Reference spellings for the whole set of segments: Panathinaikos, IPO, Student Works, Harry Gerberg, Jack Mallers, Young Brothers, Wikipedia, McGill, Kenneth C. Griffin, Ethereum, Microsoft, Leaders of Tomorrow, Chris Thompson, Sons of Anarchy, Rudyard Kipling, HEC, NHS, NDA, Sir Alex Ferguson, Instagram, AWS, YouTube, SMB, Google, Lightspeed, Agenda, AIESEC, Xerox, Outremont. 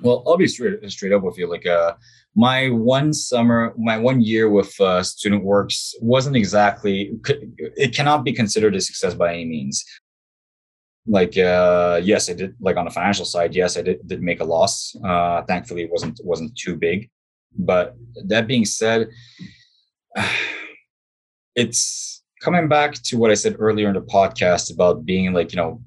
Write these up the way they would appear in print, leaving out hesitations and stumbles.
Well, I'll be straight up with you. Like, my one summer, my 1 year with Student Works wasn't exactly, it cannot be considered a success by any means. Like, yes, I did, like on the financial side, yes, I did make a loss. Thankfully, it wasn't too big. But that being said, it's coming back to what I said earlier in the podcast about being like, you know,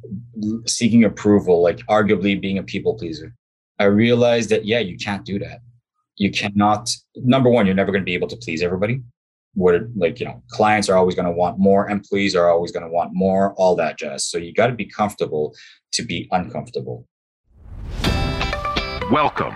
seeking approval, like arguably being a people pleaser. I realized that, yeah, you can't do that. You cannot, number one, you're never going to be able to please everybody. Where, like, you know, clients are always going to want more, employees are always going to want more, all that jazz. So you got to be comfortable to be uncomfortable. Welcome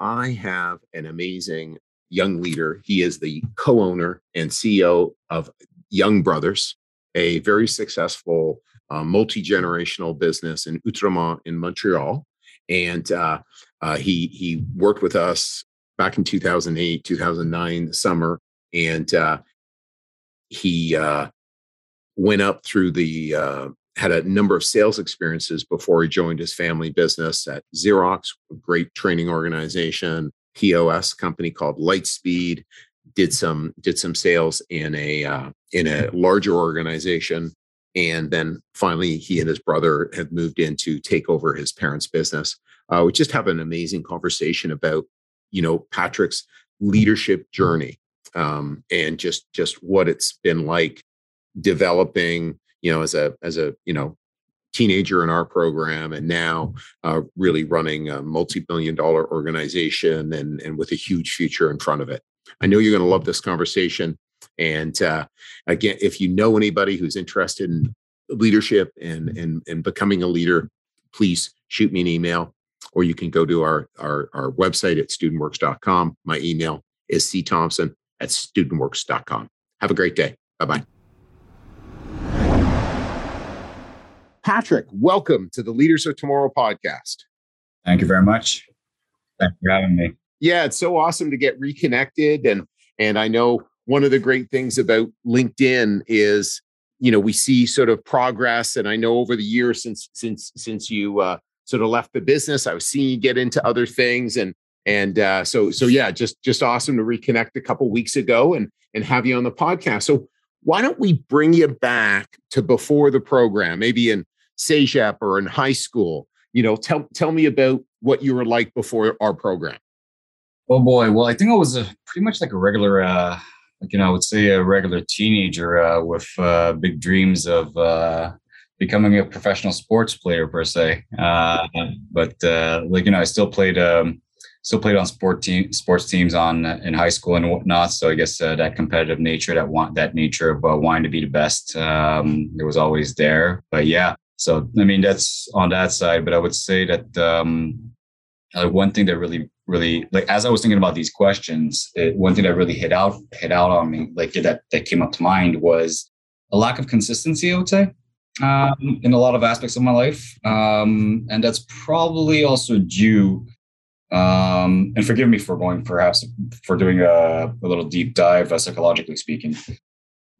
I have an amazing young leader. He is the co-owner and CEO of Young Brothers, a very successful multi-generational business in Outremont in Montreal. And he worked with us back in 2008, 2009, the summer. And he went up through the, had a number of sales experiences before he joined his family business at Xerox, a great training organization, POS company called Lightspeed, did some sales in a larger organization. And then finally, he and his brother have moved in to take over his parents' business. We just have an amazing conversation about, you know, Patrick's leadership journey, and just what it's been like developing, you know, as a you know, teenager in our program, and now really running a multi-billion-dollar organization and with a huge future in front of it. I know you're going to love this conversation. And again, if you know anybody who's interested in leadership and becoming a leader, please shoot me an email, or you can go to our website at studentworks.com. My email is cthompson@studentworks.com. Have a great day. Bye-bye. Patrick, welcome to the Leaders of Tomorrow podcast. Thank you very much. Thanks for having me. Yeah, it's so awesome to get reconnected. And I know one of the great things about LinkedIn is, you know, we see sort of progress. And I know over the years since you sort of left the business, I was seeing you get into other things. And so yeah, just awesome to reconnect a couple of weeks ago and have you on the podcast. So why don't we bring you back to before the program, maybe in SAGEP or in high school? You know, tell me about what you were like before our program. Oh boy, well I think I was pretty much like a regular, like, you know, I would say a regular teenager with big dreams of becoming a professional sports player per se. But like, you know, I still played on sports teams in high school and whatnot. So I guess that competitive nature, that nature of wanting to be the best, it was always there. But yeah, so I mean, that's on that side. But I would say that one thing that really, like, as I was thinking about these questions, one thing that really hit out on me, like that came up to mind, was a lack of consistency, I would say, in a lot of aspects of my life, and that's probably also due. And forgive me for going, perhaps for doing a little deep dive, psychologically speaking.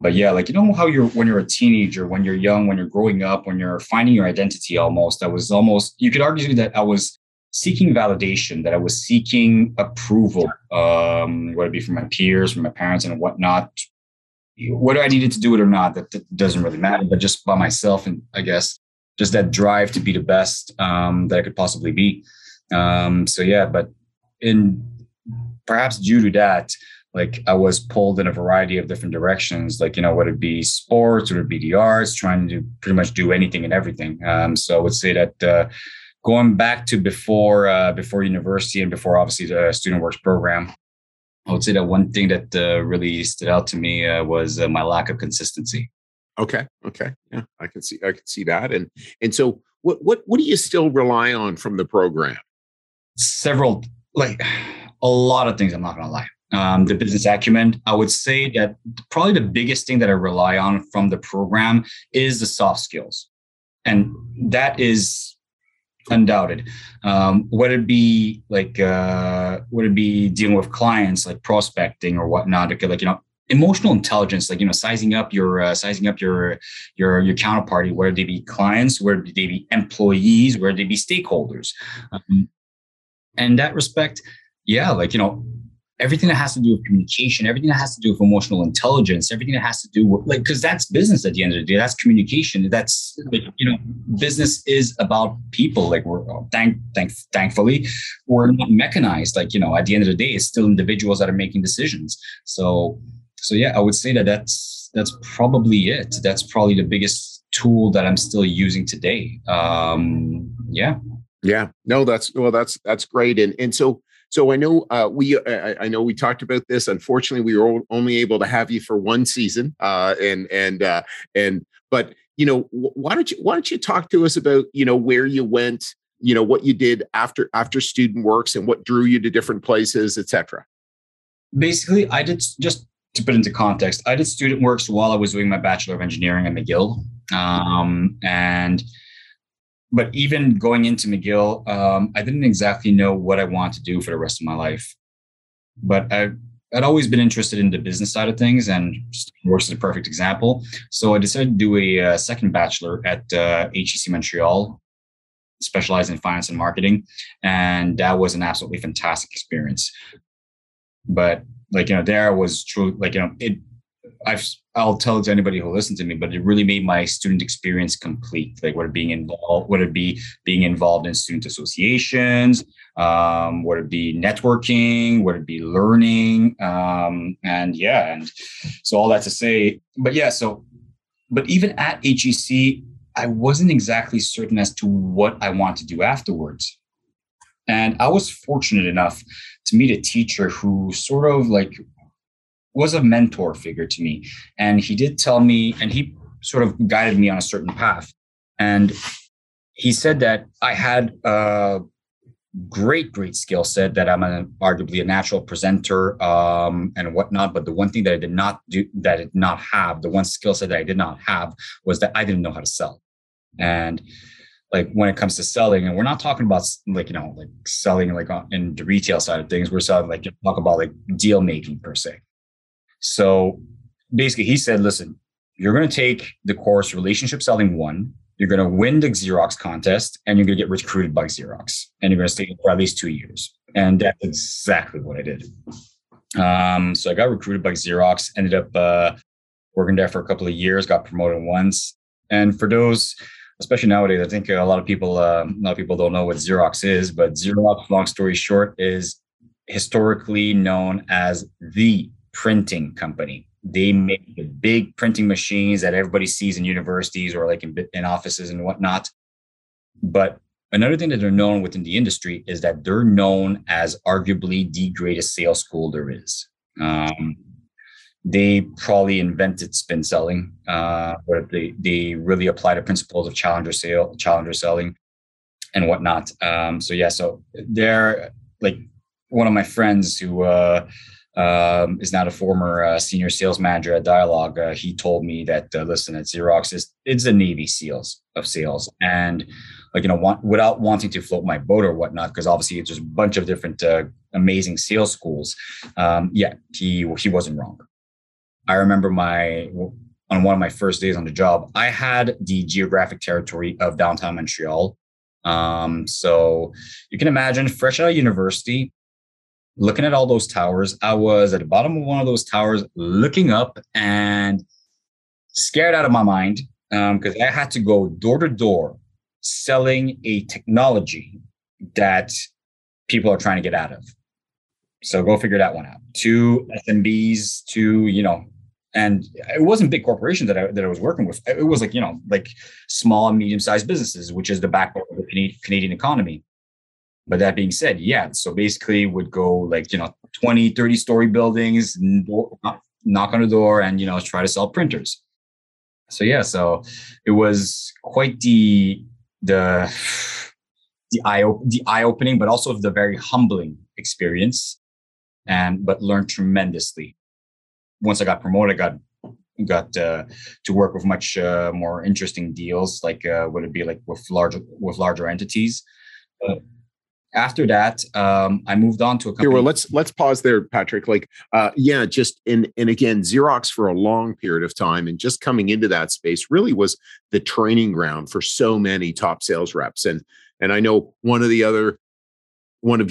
But yeah, like, you know how when you're a teenager, when you're young, when you're growing up, when you're finding your identity almost, you could argue that I was seeking validation, that I was seeking approval, whether it be from my peers, from my parents and whatnot, whether I needed to do it or not, that doesn't really matter, but just by myself. And I guess just that drive to be the best, that I could possibly be. So yeah, but in perhaps due to that, like, I was pulled in a variety of different directions, like, you know, whether it be sports or the arts, trying to pretty much do anything and everything. So I would say that going back to before university and before obviously the Student Works program, I would say that one thing that really stood out to me was my lack of consistency. Okay, yeah, I can see that, and so what do you still rely on from the program? Several, like a lot of things, I'm not going to lie. The business acumen, I would say that probably the biggest thing that I rely on from the program is the soft skills. And that is undoubted. Whether it be dealing with clients, like prospecting or whatnot, emotional intelligence, sizing up your counterparty, whether they be clients, whether they be employees, whether they be stakeholders. And in that respect, everything that has to do with communication, everything that has to do with emotional intelligence, everything that has to do with, because that's business at the end of the day. That's communication. That's, business is about people. Thankfully, we're not mechanized. At the end of the day, it's still individuals that are making decisions. So, I would say that that's probably it. That's probably the biggest tool that I'm still using today. That's great. So I know we talked about this. Unfortunately, we were only able to have you for one season. Why don't you talk to us about where you went, what you did after Student Works and what drew you to different places, et cetera. Basically, I did, just to put into context, I did Student Works while I was doing my Bachelor of Engineering at McGill, But even going into McGill, I didn't exactly know what I wanted to do for the rest of my life. But I'd always been interested in the business side of things, and Student Works is a perfect example. So I decided to do a second bachelor at HEC Montreal, specialized in finance and marketing. And that was an absolutely fantastic experience. But there was true, I'll tell it to anybody who listens to me, but it really made my student experience complete. Whether it be being involved in student associations, whether it be networking, whether it be learning, so all that to say, but even at HEC, I wasn't exactly certain as to what I want to do afterwards. And I was fortunate enough to meet a teacher who sort of was a mentor figure to me. And he did tell me, and he sort of guided me on a certain path. And he said that I had a great skill set, that I'm arguably a natural presenter and whatnot. But the one thing that I did not do, that I did not have, the one skill set that I did not have, was that I didn't know how to sell. And when it comes to selling, and we're not talking about selling in the retail side of things, we're selling deal making per se. So basically, he said, listen, you're going to take the course Relationship Selling 1, you're going to win the Xerox contest, and you're going to get recruited by Xerox, and you're going to stay for at least 2 years. And that's exactly what I did. So I got recruited by Xerox, ended up working there for a couple of years, got promoted once. And for those, especially nowadays, I think a lot of people don't know what Xerox is, but Xerox, long story short, is historically known as the printing company. They make the big printing machines that everybody sees in universities or in offices and whatnot. But another thing that they're known within the industry is that they're known as arguably the greatest sales school there is. They probably invented spin selling, where they really apply the principles of challenger selling and whatnot. So they're one of my friends who is now a former senior sales manager at Dialogue. He told me that, listen, at Xerox, it's the Navy SEALs of sales. And without wanting to float my boat or whatnot, because obviously it's just a bunch of different amazing sales schools. He wasn't wrong. I remember on one of my first days on the job, I had the geographic territory of downtown Montreal. So you can imagine, fresh out of university, looking at all those towers. I was at the bottom of one of those towers, looking up and scared out of my mind, because I had to go door to door selling a technology that people are trying to get out of. So go figure that one out. To SMBs, and it wasn't big corporations that I was working with. It was small and medium-sized businesses, which is the backbone of the Canadian economy. But that being said, so basically would go 20, 30 story buildings, knock on the door and, try to sell printers. So it was quite the eye opening, but also the very humbling experience, but learned tremendously. Once I got promoted, I got to work with much more interesting deals, like what it'd be like with larger entities. After that, I moved on to a company. Well, let's pause there, Patrick. Like, and again, Xerox for a long period of time, and just coming into that space really was the training ground for so many top sales reps. And I know one of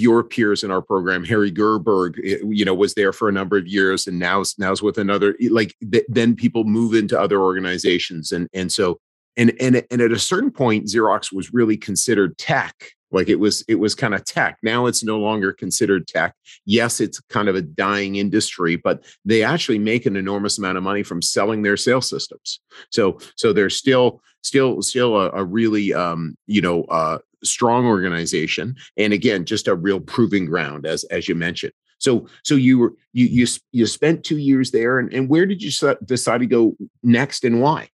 your peers in our program, Harry Gerberg, was there for a number of years, and now's with another. Like, then people move into other organizations, and so at a certain point, Xerox was really considered tech. Like it was kind of tech. Now it's no longer considered tech. Yes, it's kind of a dying industry, but they actually make an enormous amount of money from selling their sales systems. So they're still a really strong organization, and again, just a real proving ground as you mentioned. So you spent 2 years there, and where did you decide to go next, and why?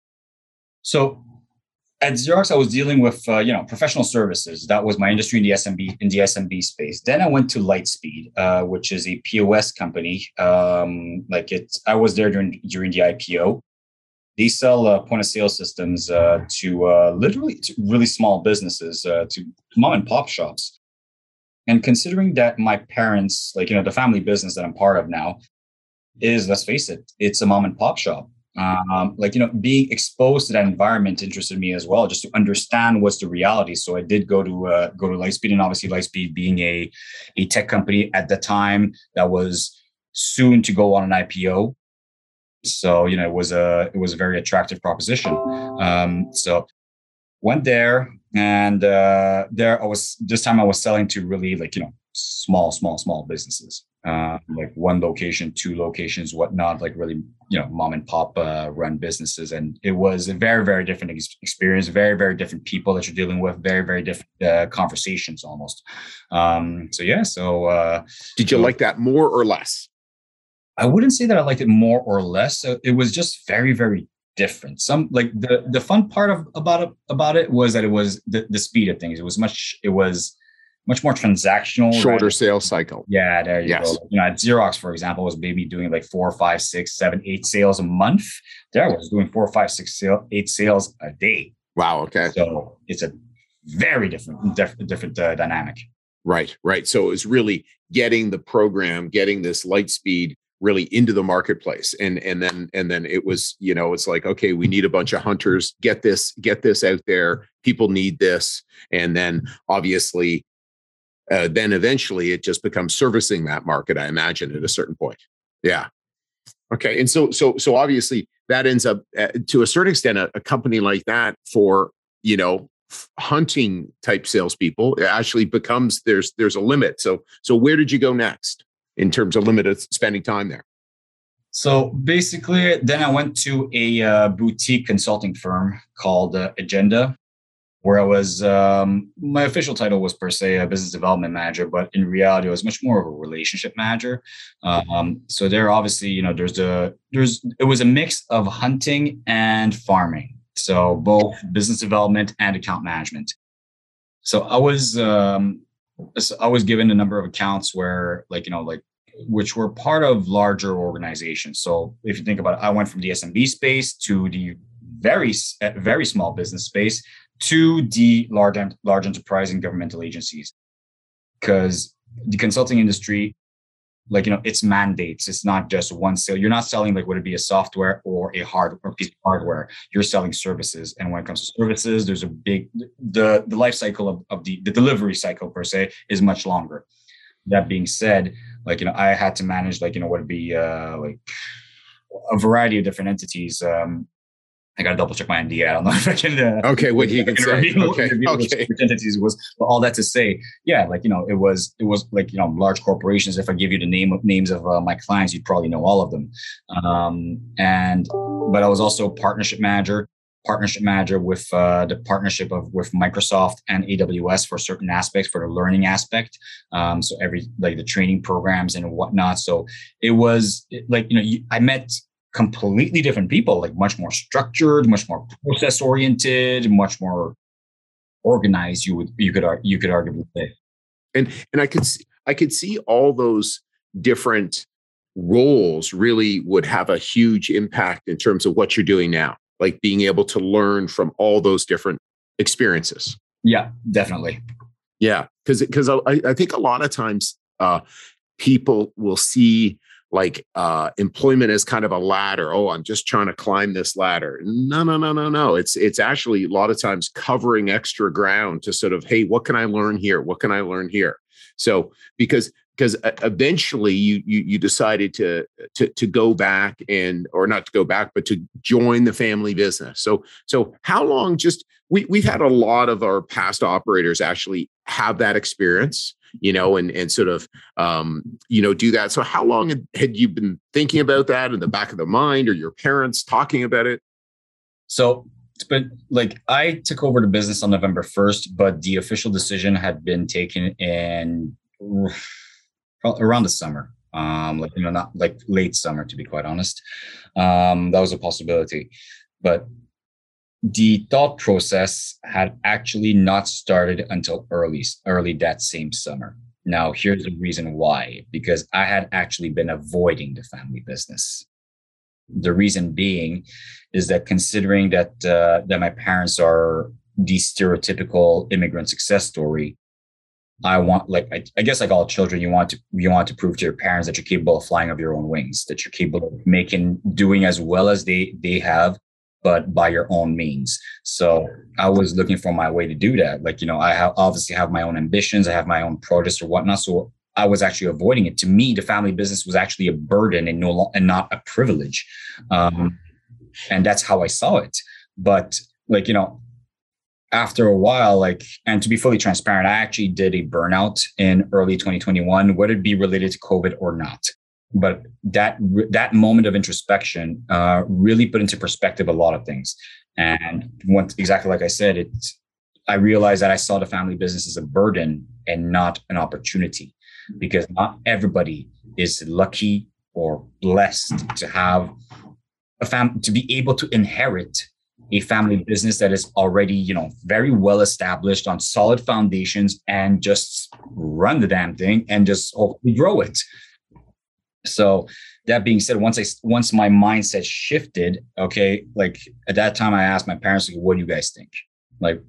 So, at Xerox, I was dealing with professional services. That was my industry in the SMB space. Then I went to Lightspeed, which is a POS company. I was there during the IPO. They sell point of sale systems to really small businesses, to mom and pop shops. And considering that my parents, the family business that I'm part of now, is, let's face it, it's a mom and pop shop. Being exposed to that environment interested me as well, just to understand what's the reality. So I did go to Lightspeed, and obviously Lightspeed being a tech company at the time that was soon to go on an IPO. So, it was a very attractive proposition. So went there, and this time I was selling to really small businesses. Like one location, two locations, whatnot, like really, mom and pop run businesses. And it was a very, very different experience, very, very different people that you're dealing with, very, very different conversations almost. Did you like that more or less? I wouldn't say that I liked it more or less. It was just very, very different. Some like the fun part about it was that it was the speed of things. It was much more transactional. Shorter sales cycle. Yeah, there you go. At Xerox, for example, was maybe doing like 4, 5, 6, 7, 8 sales a month. There I was doing 4, 5, 6, 8 sales a day. Wow, okay. So it's a very different dynamic. Right. So it was really getting the program, getting this Lightspeed really into the marketplace. And then it was, it's like, okay, we need a bunch of hunters, get this out there. People need this. And then obviously, then eventually it just becomes servicing that market, I imagine, at a certain point. Yeah. Okay. And so obviously that ends up to a certain extent, a company like that for, hunting type salespeople, it actually becomes, there's a limit. So where did you go next in terms of limited spending time there? So basically, then I went to a boutique consulting firm called Agenda, where I was, my official title was per se a business development manager, but in reality, I was much more of a relationship manager. So there, obviously, it was a mix of hunting and farming. So both business development and account management. So I was given a number of accounts where, which were part of larger organizations. So if you think about it, I went from the SMB space to the very, very small business space to the large enterprise and governmental agencies, because the consulting industry, it's mandates. It's not just one sale. You're not selling would it be a software or a piece of hardware? You're selling services. And when it comes to services, there's a big, the life cycle of the delivery cycle per se is much longer. That being said, I had to manage a variety of different entities. I got to double check my NDA. I don't know if I can. Okay, what you can say. Okay. Entities was, but all that to say, yeah, it was large corporations. If I give you the names of my clients, you'd probably know all of them. But I was also partnership manager with the partnership with Microsoft and AWS for certain aspects, for the learning aspect. So every the training programs and whatnot. So it was I met completely different people, much more structured, much more process oriented, much more organized. You could arguably say. And I could see, I could see all those different roles really would have a huge impact in terms of what you're doing now, like being able to learn from all those different experiences. Yeah, definitely. Yeah, because I think a lot of times people will see like employment as kind of a ladder. Oh, I'm just trying to climb this ladder. No. It's actually a lot of times covering extra ground to sort of, hey, what can I learn here? What can I learn here? So because eventually you decided to go back and, or not to go back, but to join the family business. So how long? Just we've had a lot of our past operators actually have that experience, you know, and sort of do that. So how long had you been thinking about that in the back of the mind, or your parents talking about it? So it's been like, I took over the business on November 1st, but the official decision had been taken in around the summer, not like late summer, to be quite honest. That was a possibility, but the thought process had actually not started until early that same summer. Now, here's the reason why, because I had actually been avoiding the family business. The reason being is that considering that my parents are the stereotypical immigrant success story, I guess like all children, you want to prove to your parents that you're capable of flying of your own wings, that you're capable of doing as well as they have, but by your own means. So I was looking for my way to do that. Like, you know, I obviously have my own ambitions. I have my own projects or whatnot. So I was actually avoiding it. To me, the family business was actually a burden and not a privilege. And that's how I saw it. But like, you know, after a while, like, and to be fully transparent, I actually did a burnout in early 2021, whether it be related to COVID or not. But that moment of introspection really put into perspective a lot of things. And once, exactly like I said, I realized that I saw the family business as a burden and not an opportunity, because not everybody is lucky or blessed to have to be able to inherit a family business that is already, you know, very well established on solid foundations, and just run the damn thing and just hopefully grow it. So that being said, once my mindset shifted, okay, like at that time I asked my parents, like, what do you guys think? Like,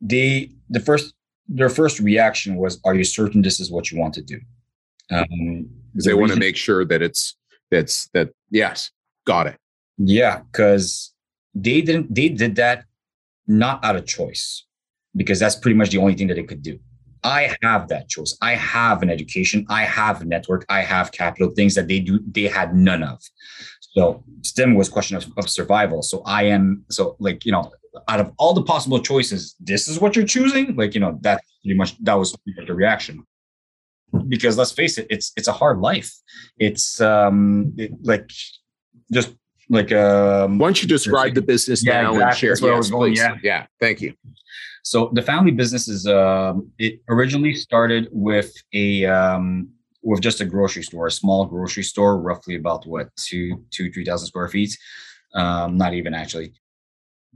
their first reaction was, are you certain this is what you want to do? Because they want to make sure that yes, got it. Yeah, because they did that not out of choice, because that's pretty much the only thing that they could do. I have that choice. I have an education. I have a network. I have capital, things that they had none of. So STEM was a question of survival. Out of all the possible choices, this is what you're choosing. Like, you know, that was the reaction. Because let's face it, it's a hard life. It's why don't you describe the business now and share? That's what I was going. Yeah, thank you. So the family business is it originally started with with just a grocery store, a small grocery store, roughly about 3,000 square feet, not even actually,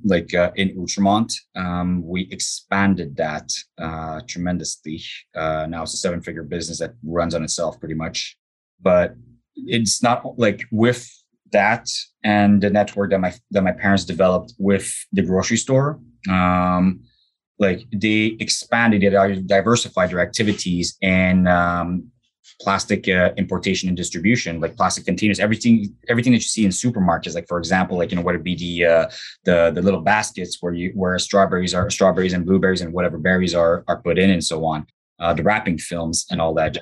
like in Outremont. We expanded that tremendously. Now it's a 7-figure business that runs on itself pretty much. But it's not like with that and the network that my parents developed with the grocery store. They expanded it, diversified their activities in plastic importation and distribution, like plastic containers, everything that you see in supermarkets. Like, for example, like, you know, whether it be the little baskets where strawberries and blueberries and whatever berries are put in, and so on. The wrapping films and all that,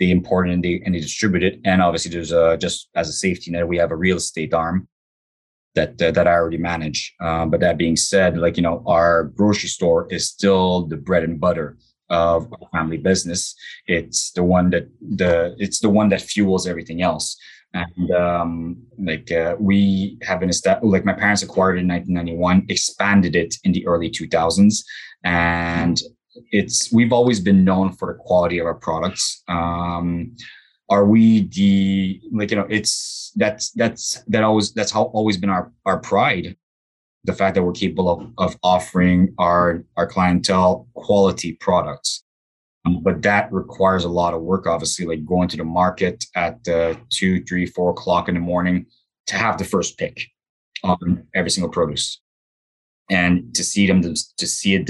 they import it and they distribute it. And obviously, there's just as a safety net, we have a real estate arm that I already manage. But that being said, like, you know, our grocery store is still the bread and butter of our family business. It's the one that fuels everything else. And we have my parents acquired it in 1991, expanded it in the early 2000s, and we've always been known for the quality of our products. That's always been our pride. the fact that we're capable of offering our clientele quality products. But that requires a lot of work, obviously, like going to the market at 2, 3, 4 o'clock in the morning to have the first pick on every single produce, and to see them, to see it,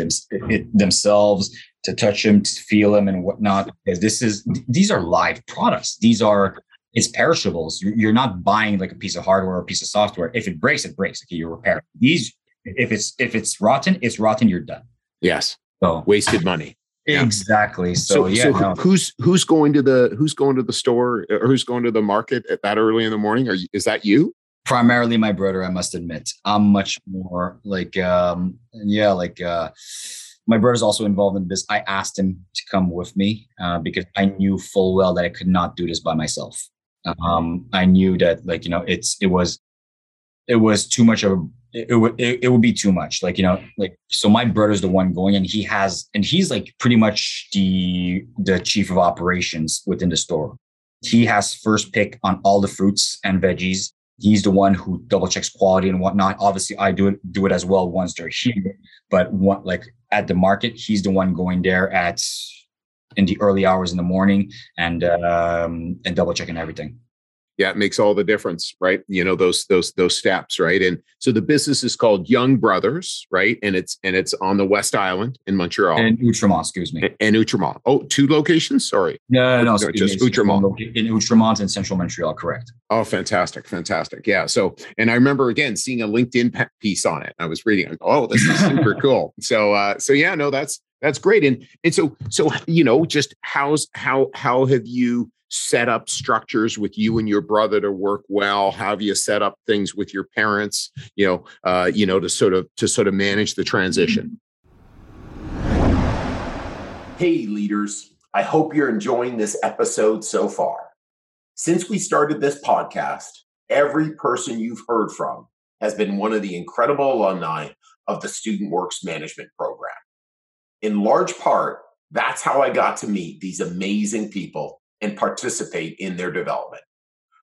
themselves, to touch them, to feel them and whatnot. Because these are live products. It's perishables. You're not buying like a piece of hardware or a piece of software. If it breaks, it breaks. Okay, you repair it. These, if it's rotten, it's rotten. You're done. Yes. So wasted money. Exactly. Who's going to the store, or who's going to the market at that early in the morning? Is that you? Primarily my brother, I must admit. I'm much more like, my brother's also involved in this. I asked him to come with me because I knew full well that I could not do this by myself. I knew that, like, you know, it was too much of a, it would be too much. Like, you know, like, so my brother's the one going, and he's like pretty much the chief of operations within the store. He has first pick on all the fruits and veggies. He's the one who double checks quality and whatnot. Obviously, I do it as well once they're here, but at the market, he's the one going there in the early hours in the morning and double checking everything. Yeah, it makes all the difference, right? You know, those steps, right? And so the business is called Young Brothers, right? And it's on the West Island in Montreal. And Outremont, excuse me. And Outremont. Oh, 2 locations? Sorry. No, just Outremont. In Outremont and central Montreal, correct. Oh, fantastic. Fantastic. Yeah. So, and I remember again seeing a LinkedIn piece on it. I was reading, this is super cool. So yeah, no, that's great. And so you know, just how have you set up structures with you and your brother to work well? How have you set up things with your parents? You know, to sort of manage the transition. Hey, leaders! I hope you're enjoying this episode so far. Since we started this podcast, every person you've heard from has been one of the incredible alumni of the Student Works Management Program. In large part, that's how I got to meet these amazing people and participate in their development.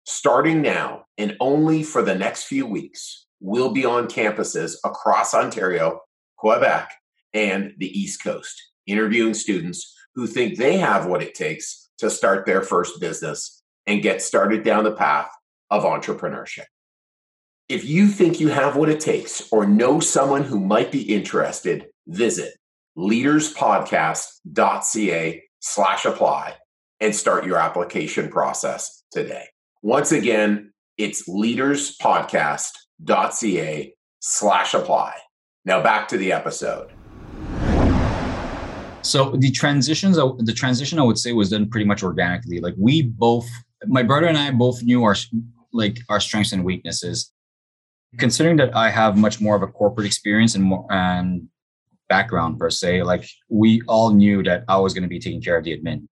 Starting now, and only for the next few weeks, we'll be on campuses across Ontario, Quebec, and the East Coast, interviewing students who think they have what it takes to start their first business and get started down the path of entrepreneurship. If you think you have what it takes or know someone who might be interested, visit leaderspodcast.ca/apply. and start your application process today. Once again, it's leaderspodcast.ca/apply. Now back to the episode. So the transition I would say was done pretty much organically. Like my brother and I both knew our strengths and weaknesses. Considering that I have much more of a corporate experience and background per se, like we all knew that I was going to be taking care of the admin,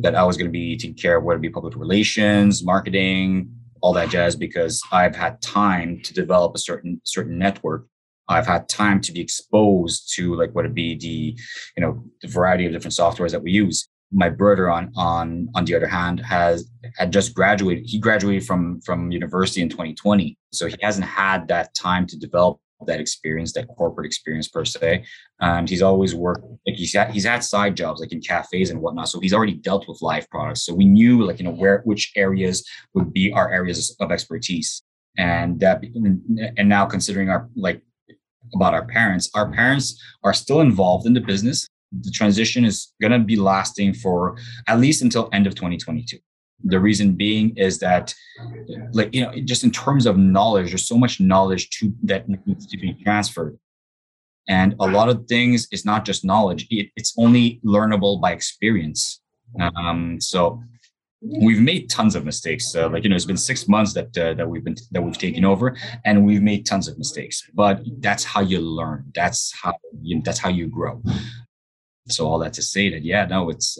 that I was going to be taking care of, whether it be public relations, marketing, all that jazz, because I've had time to develop a certain network. I've had time to be exposed to like whether it be the variety of different softwares that we use. My brother on the other hand had just graduated. He graduated from university in 2020. So he hasn't had that time to develop that experience, that corporate experience per se. He's always worked, like he's had side jobs like in cafes and whatnot. So he's already dealt with live products. So we knew like, you know, which areas would be our areas of expertise. And now considering our parents are still involved in the business. The transition is going to be lasting for at least until end of 2022. The reason being is that, like, you know, just in terms of knowledge, there's so much knowledge that needs to be transferred. And a lot of things, it's not just knowledge. It's only learnable by experience. So we've made tons of mistakes. Like, you know, it's been 6 months that we've taken over, and we've made tons of mistakes, but that's how you learn. That's how you grow. So all that to say that, yeah, no, has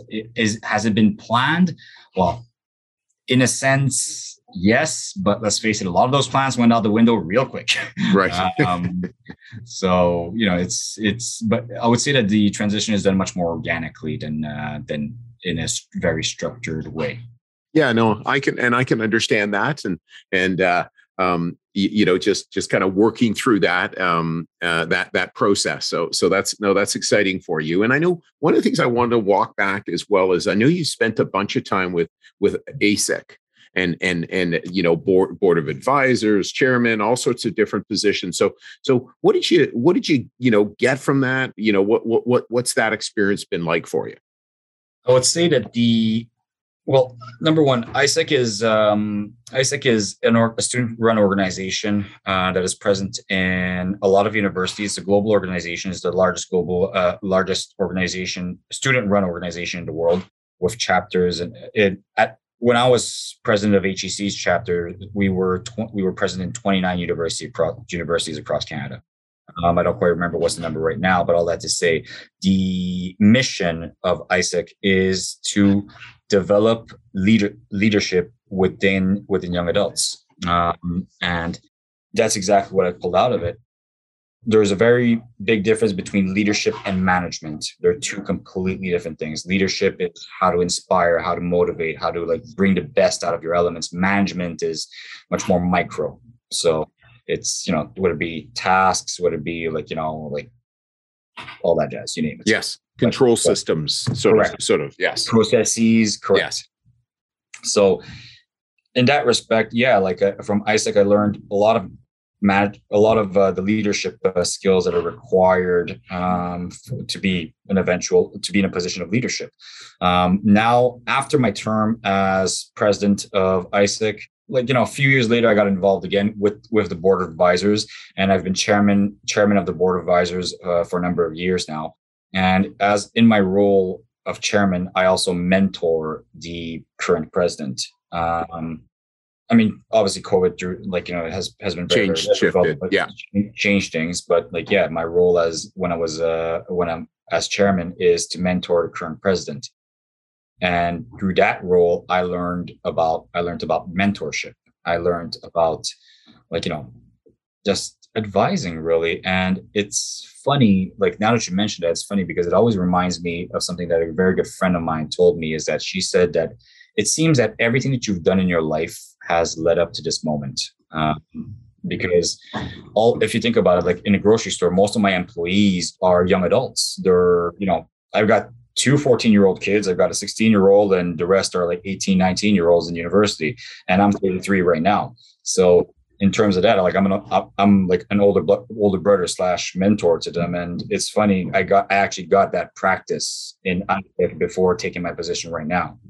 it been planned? Well, in a sense, yes, but let's face it, a lot of those plans went out the window real quick. Right. So, you know, but I would say that the transition is done much more organically than in a very structured way. Yeah, no, I can understand that. And just kind of working through that that process. So that's exciting for you. And I know one of the things I wanted to walk back as well is I know you spent a bunch of time with AIESEC and board of advisors, chairman, all sorts of different positions. So what did you get from that? What's that experience been like for you? I would say that number one, AIESEC is a student-run organization that is present in a lot of universities. The global organization is the largest organization, student-run organization in the world, with chapters. And when I was president of HEC's chapter, we were present in 29 universities across Canada. I don't quite remember what's the number right now, but all that to say, the mission of AIESEC is to develop leadership within young adults, and that's exactly what I pulled out of it. There's a very big difference between leadership and management. They're two completely different things. Leadership is how to inspire, how to motivate, how to bring the best out of your elements. Management is much more micro. So it's, would it be tasks? Would it be all that jazz, you name it. Yes. Control systems. Sort of. Yes. Processes. Correct. Yes. So in that respect, from AIESEC, I learned a lot of the leadership skills that are required to be in a position of leadership. Now, after my term as president of AIESEC, a few years later, I got involved again with the board of advisors, and I've been chairman of the board of advisors for a number of years now. And as in my role of chairman, I also mentor the current president. Obviously, COVID has been very difficult, change things. But my role as when I'm chairman is to mentor the current president. And through that role, I learned about mentorship. I learned about just advising, really. And it's funny, now that you mentioned that, it's funny because it always reminds me of something that a very good friend of mine told me, is that she said that it seems that everything that you've done in your life has led up to this moment. Because if you think about it, in a grocery store, most of my employees are young adults. They're, I've got two 14-year-old kids, I've got a 16-year-old, and the rest are 18, 19-year-olds in university. And I'm 33 right now. So in terms of that, I'm an older brother / mentor to them. And it's funny, I actually got that practice in before taking my position right now.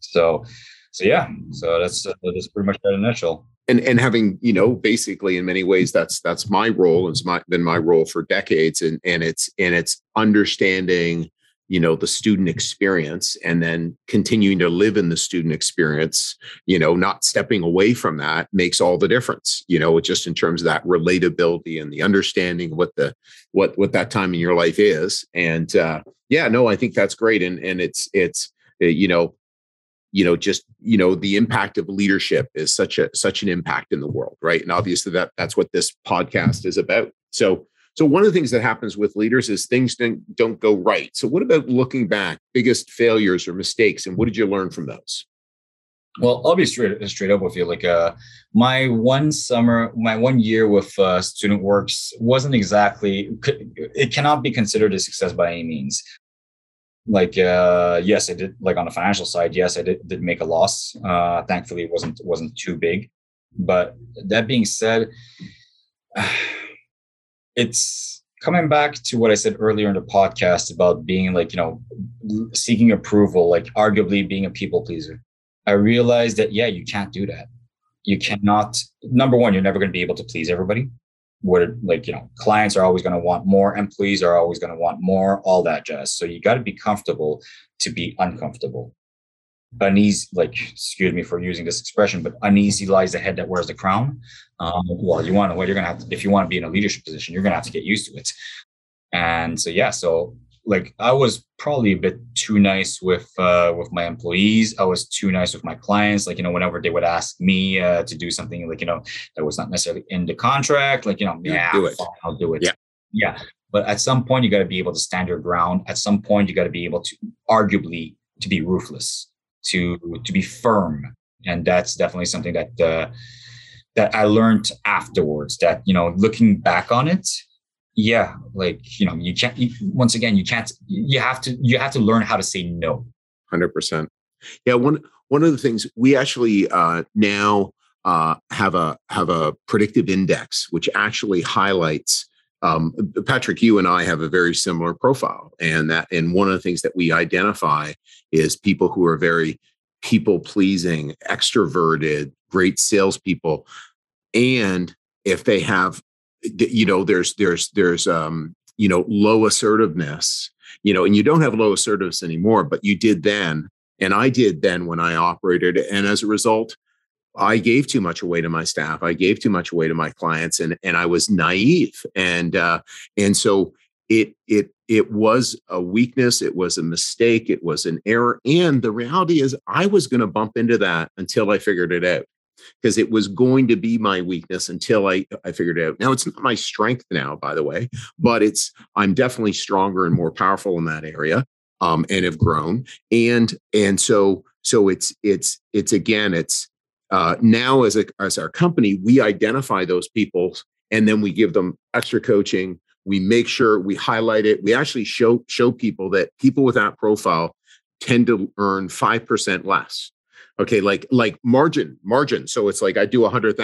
So that's pretty much that in a nutshell. And having, basically in many ways, that's my role, and been my role for decades. And it's understanding, the student experience, and then continuing to live in the student experience, not stepping away from that makes all the difference, just in terms of that relatability and the understanding what that time in your life is. And I think that's great. And it's the impact of leadership is such an impact in the world. Right. And obviously that's what this podcast is about. So one of the things that happens with leaders is things don't go right. So what about looking back, biggest failures or mistakes, and what did you learn from those? Well, I'll be straight up with you. My one year with Student Works wasn't exactly, it cannot be considered a success by any means. Yes, I did. On the financial side, yes, I did make a loss. Thankfully, it wasn't too big. But that being said, it's coming back to what I said earlier in the podcast about being seeking approval, arguably being a people pleaser. I realized that, you can't do that. You cannot, number one, you're never going to be able to please everybody. Clients are always going to want more. Employees are always going to want more, all that jazz. So you got to be comfortable to be uncomfortable. Uneasy, excuse me for using this expression, but uneasy lies the head that wears the crown. If you want to be in a leadership position, you're going to have to get used to it. And so, I was probably a bit too nice with my employees. I was too nice with my clients. Whenever they would ask me to do something, that was not necessarily in the contract, I'll do it. Yeah. But at some point, you got to be able to stand your ground. At some point, you got to be able to arguably to be ruthless, to be firm. And that's definitely something that that I learned afterwards that, you know, looking back on it, yeah, like, you know, you can't, once again, you can't, you have to learn how to say no. 100%. Yeah. One of the things we actually now have a predictive index, which actually highlights, Patrick, you and I have a very similar profile. And one of the things that we identify is people who are very people-pleasing, extroverted, great salespeople. And if they have, you know, there's low assertiveness, you know, and you don't have low assertiveness anymore, but you did then. And I did then when I operated. And as a result, I gave too much away to my staff. I gave too much away to my clients, and I was naive. And so it was a weakness. It was a mistake. It was an error. And the reality is, I was going to bump into that until I figured it out, because it was going to be my weakness until I figured it out. Now, it's not my strength now, by the way, but I'm definitely stronger and more powerful in that area, and have grown. And so it's now as our company, we identify those people, and then we give them extra coaching. We make sure we highlight it. We actually show people that people with that profile tend to earn 5% less. Okay, like margin. So it's like I do $100,000,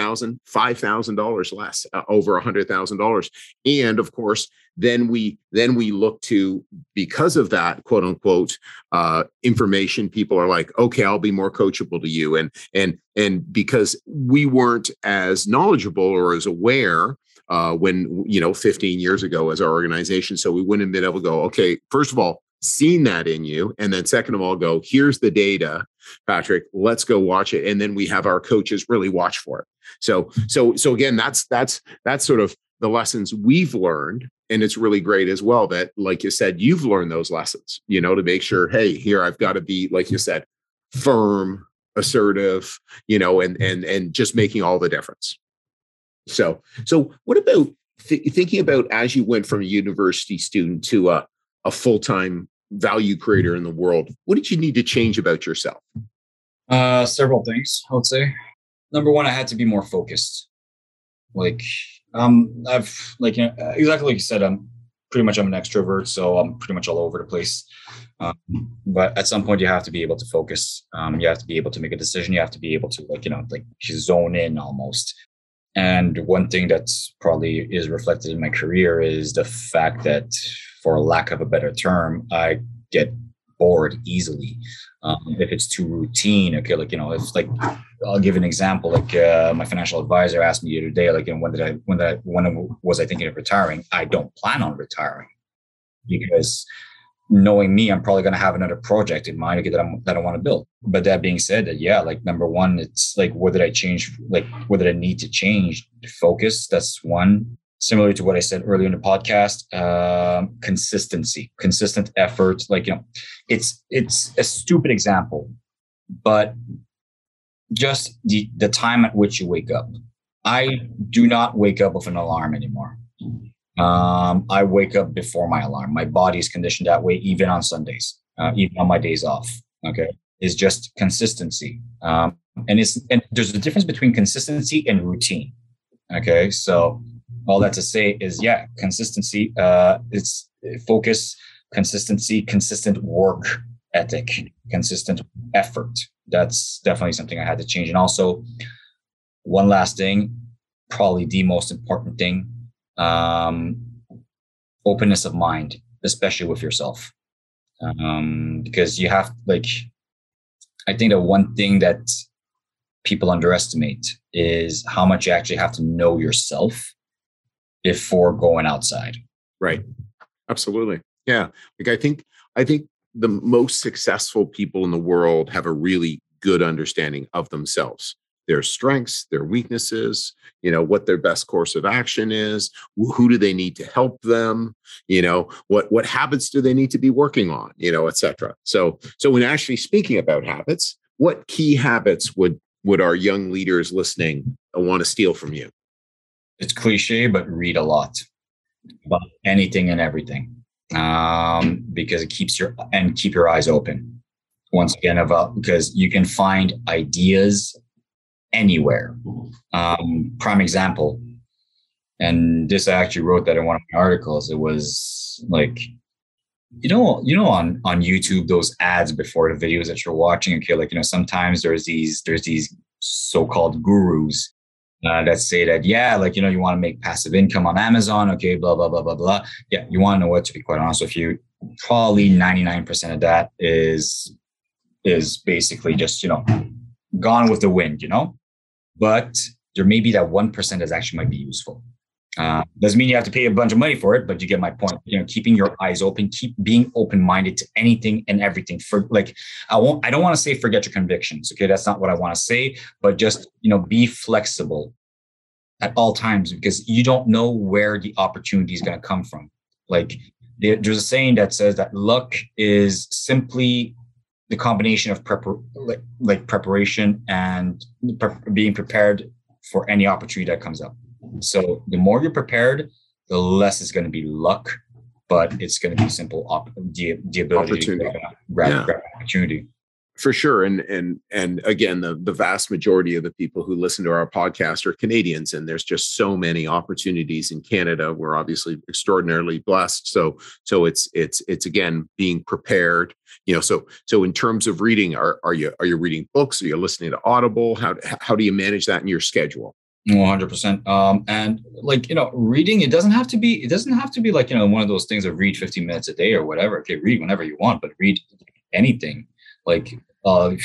$5,000 less over $100,000, and of course, then we look to, because of that, quote unquote, information. People are like, okay, I'll be more coachable to you, and because we weren't as knowledgeable or as aware when, you know, 15 years ago as our organization, so we wouldn't have been able to go, okay, first of all, seen that in you, and then second of all, go, here's the data, Patrick, let's go watch it. And then we have our coaches really watch for it. So again, that's sort of the lessons we've learned. And it's really great as well that, like you said, you've learned those lessons, you know, to make sure, hey, here, I've got to be, like you said, firm, assertive, you know, and just making all the difference. So what about thinking about, as you went from a university student to a full-time value creator in the world, what did you need to change about yourself? Several things, I would say. Number one, I had to be more focused. Like, I've, like, you know, exactly like you said, I'm an extrovert, so I'm pretty much all over the place. But at some point, you have to be able to focus. You have to be able to make a decision. You have to be able to, like, you know, like, zone in almost. And one thing that's probably is reflected in my career is the fact that, for lack of a better term, I get bored easily. If it's too routine, okay, like, you know, it's like, I'll give an example. Like, my financial advisor asked me the other day, like, you know, when was I thinking of retiring? I don't plan on retiring, because knowing me, I'm probably going to have another project in mind that I want to build. But that being said, yeah, like, number one, it's like, what did I change? Like, what did I need to change? Focus. That's one. Similar to what I said earlier in the podcast, consistency, consistent effort. Like, you know, it's a stupid example, but just the time at which you wake up. I do not wake up with an alarm anymore. I wake up before my alarm. My body is conditioned that way, even on Sundays, even on my days off. Okay, it's just consistency, and there's a difference between consistency and routine. Okay, so. All that to say is, yeah, consistency, it's focus, consistency, consistent work ethic, consistent effort. That's definitely something I had to change. And also, one last thing, probably the most important thing, openness of mind, especially with yourself. Because you have, like, I think that one thing that people underestimate is how much you actually have to know yourself before going outside. Right. Absolutely. Yeah. Like, I think the most successful people in the world have a really good understanding of themselves, their strengths, their weaknesses, you know, what their best course of action is, who do they need to help them, you know, what habits do they need to be working on, you know, et cetera. So when actually speaking about habits, what key habits would our young leaders listening want to steal from you? It's cliche, but read a lot about anything and everything, because it keep your eyes open. Once again, because you can find ideas anywhere. Prime example, and this I actually wrote that in one of my articles. It was like, you know, on YouTube, those ads before the videos that you're watching. Okay, like, you know, sometimes there's these so-called gurus that say that, yeah, like, you know, you want to make passive income on Amazon, okay, blah, blah, blah, blah, blah. Yeah, you want to know what, to be quite honest with you, probably 99% of that is basically just, you know, gone with the wind, you know, but there may be that 1% that actually might be useful. Doesn't mean you have to pay a bunch of money for it, but you get my point. You know, keeping your eyes open, keep being open-minded to anything and everything. For like, I don't want to say forget your convictions. Okay, that's not what I want to say, but just, you know, be flexible at all times, because you don't know where the opportunity is going to come from. Like, there's a saying that says that luck is simply the combination of preparation and being prepared for any opportunity that comes up. So the more you're prepared, the less it's going to be luck, but it's going to be simple the ability opportunity. To grab opportunity. For sure. And again, the vast majority of the people who listen to our podcast are Canadians, and there's just so many opportunities in Canada. We're obviously extraordinarily blessed. So it's again, being prepared, you know, so in terms of reading, are you reading books? Are you listening to Audible? How do you manage that in your schedule? 100%. And like, you know, reading, it doesn't have to be like, you know, one of those things of read 15 minutes a day or whatever. Okay, read whenever you want, but read anything. Like, I'll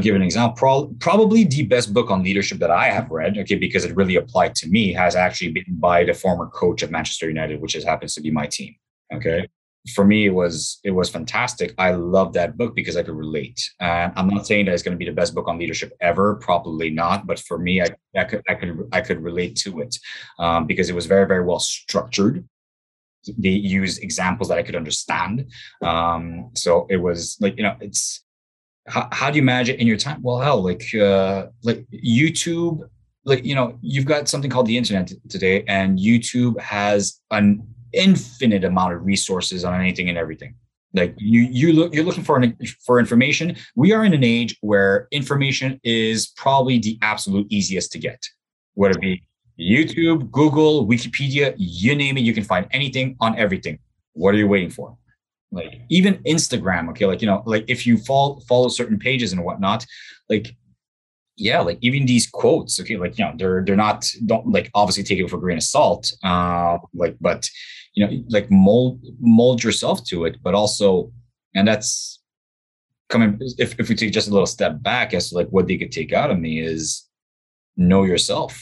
give an example. Probably the best book on leadership that I have read, okay, because it really applied to me, has actually been by the former coach of Manchester United, which happens to be my team. Okay. For me, it was fantastic. I love that book because I could relate. And I'm not saying that it's going to be the best book on leadership ever, probably not. But for me, I could relate to it because it was very, very well structured. They used examples that I could understand. So it was like, you know, it's how do you manage it in your time? Well, hell, like YouTube, like, you know, you've got something called the internet today, and YouTube has an infinite amount of resources on anything and everything. Like you're looking for information. We are in an age where information is probably the absolute easiest to get, whether it be YouTube, Google, Wikipedia, you name it. You can find anything on everything. What are you waiting for? Like even Instagram. Okay. Like, you know, like if you follow certain pages and whatnot, like, yeah, like even these quotes, okay, like, you know, don't like obviously take it for a grain of salt, like, but, you know, like mold yourself to it, but also, and that's coming, if we take just a little step back as to like what they could take out of me is know yourself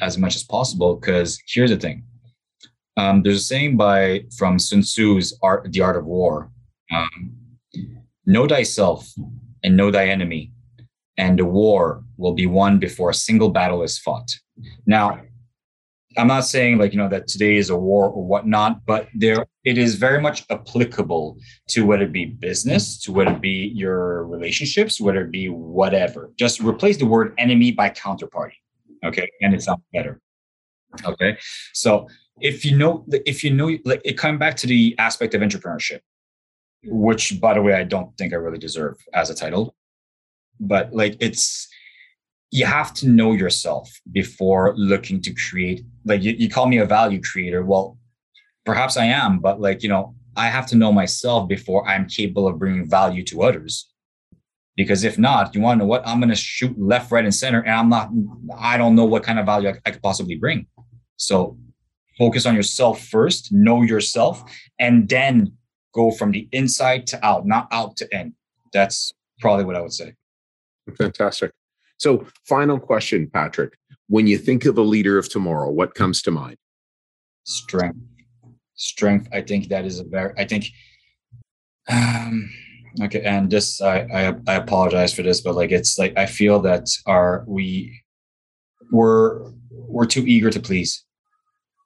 as much as possible. Cause here's the thing, there's a saying from Sun Tzu's The Art of War, know thyself and know thy enemy, and the war will be won before a single battle is fought. Now, I'm not saying like, you know, that today is a war or whatnot, but it is very much applicable to whether it be business, to whether it be your relationships, whether it be whatever. Just replace the word enemy by counterparty, okay? And it sounds better, okay? So if you know, like it comes back to the aspect of entrepreneurship, which by the way, I don't think I really deserve as a title. But like you have to know yourself before looking to create. Like you call me a value creator. Well, perhaps I am, but like, you know, I have to know myself before I'm capable of bringing value to others. Because if not, you want to know what? I'm going to shoot left, right, and center. And I don't know what kind of value I could possibly bring. So focus on yourself first, know yourself, and then go from the inside to out, not out to in. That's probably what I would say. Fantastic. So final question, Patrick, when you think of a leader of tomorrow, what comes to mind? Strength. I think that is okay. And this, I apologize for this, but like, it's like, I feel that we're too eager to please.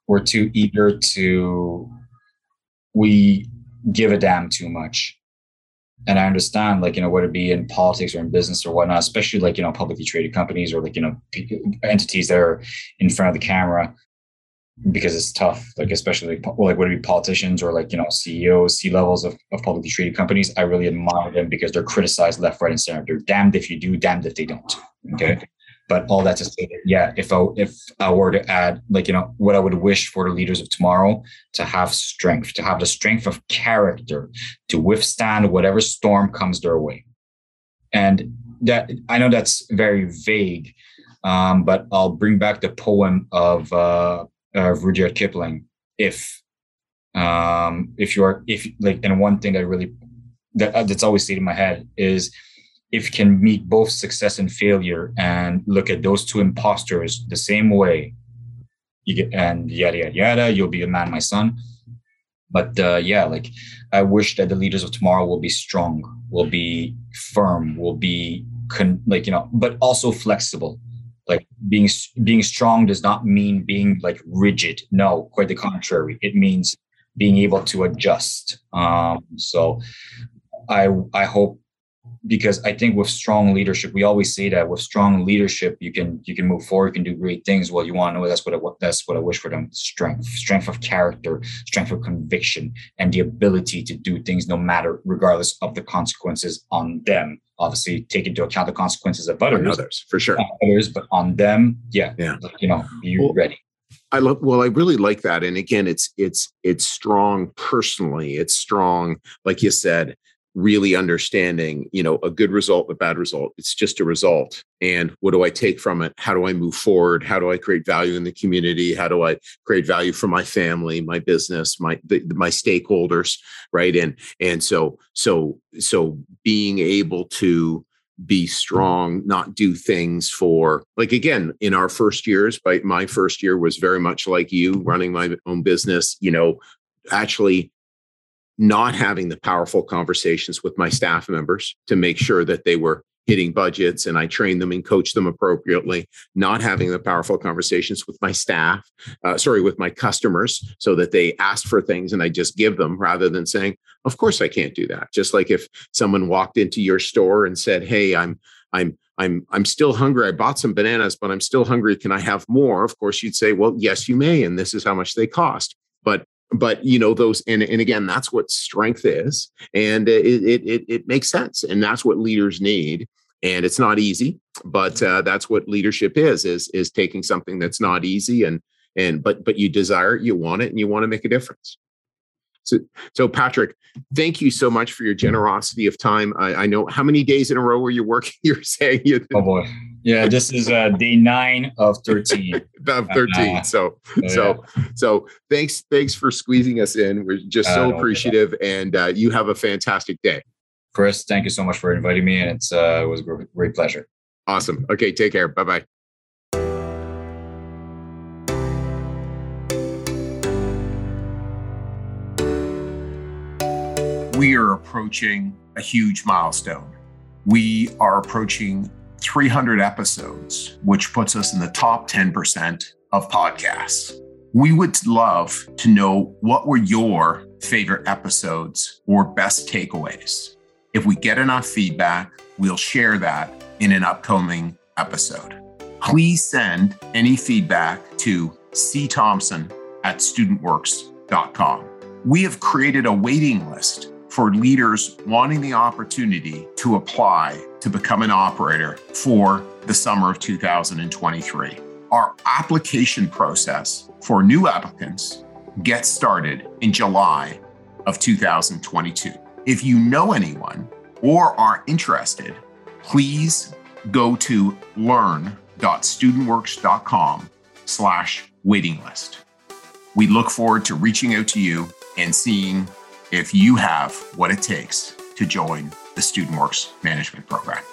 We're too eager to, we give a damn too much. And I understand, like, you know, whether it be in politics or in business or whatnot, especially like, you know, publicly traded companies or like, you know, entities that are in front of the camera, because it's tough, like especially whether it be politicians or CEOs, C-levels of publicly traded companies. I really admire them because they're criticized left, right, and center. They're damned if you do, damned if they don't. Okay. But all that to say that, yeah, if I were to add, what I would wish for the leaders of tomorrow, to have strength, to have the strength of character, to withstand whatever storm comes their way. And that, I know that's very vague, but I'll bring back the poem of Rudyard Kipling. And one thing that really, that's always stayed in my head is, if you can meet both success and failure and look at those two imposters the same way, you get, and yada, yada, yada, you'll be a man, my son. But I wish that the leaders of tomorrow will be strong, will be firm, will be but also flexible. Like being strong does not mean being rigid. No, quite the contrary. It means being able to adjust. So I hope, because I think with strong leadership, we always say that with strong leadership, you can move forward, you can do great things. Well, you want to know that's what I wish for them: strength of character, strength of conviction, and the ability to do things regardless of the consequences on them. Obviously, take into account the consequences of others for sure. But on them, you're ready. I really like that, and again, it's strong personally. It's strong, like you said. Really understanding, a good result, a bad result. It's just a result. And what do I take from it? How do I move forward? How do I create value in the community? How do I create value for my family, my business, my stakeholders, right? And so being able to be strong, not do things for, again, in our first years, my first year was very much like you running my own business, actually not having the powerful conversations with my staff members to make sure that they were hitting budgets and I trained them and coached them appropriately, not having the powerful conversations with my staff, with my customers, so that they ask for things and I just give them, rather than saying, of course I can't do that. Just like if someone walked into your store and said, hey, I'm still hungry. I bought some bananas, but I'm still hungry. Can I have more? Of course, you'd say, well, yes, you may. And this is how much they cost. But those, and again, that's what strength is, and it makes sense, and that's what leaders need. And it's not easy, but that's what leadership is taking something that's not easy, but you desire it, you want it, and you want to make a difference. So Patrick, thank you so much for your generosity of time. I know, how many days in a row were you working? You're saying you. Oh boy, yeah, this is day 9 of 13. Of 13. So thanks for squeezing us in. We're just so appreciative, and you have a fantastic day. Chris, thank you so much for inviting me, and it was a great pleasure. Awesome. Okay, take care. Bye bye. We are approaching a huge milestone. We are approaching 300 episodes, which puts us in the top 10% of podcasts. We would love to know, what were your favorite episodes or best takeaways? If we get enough feedback, we'll share that in an upcoming episode. Please send any feedback to cthompson@studentworks.com. We have created a waiting list for leaders wanting the opportunity to apply to become an operator for the summer of 2023. Our application process for new applicants gets started in July of 2022. If you know anyone or are interested, please go to learn.studentworks.com/waiting list. We look forward to reaching out to you and seeing if you have what it takes to join the Student Works Management Program.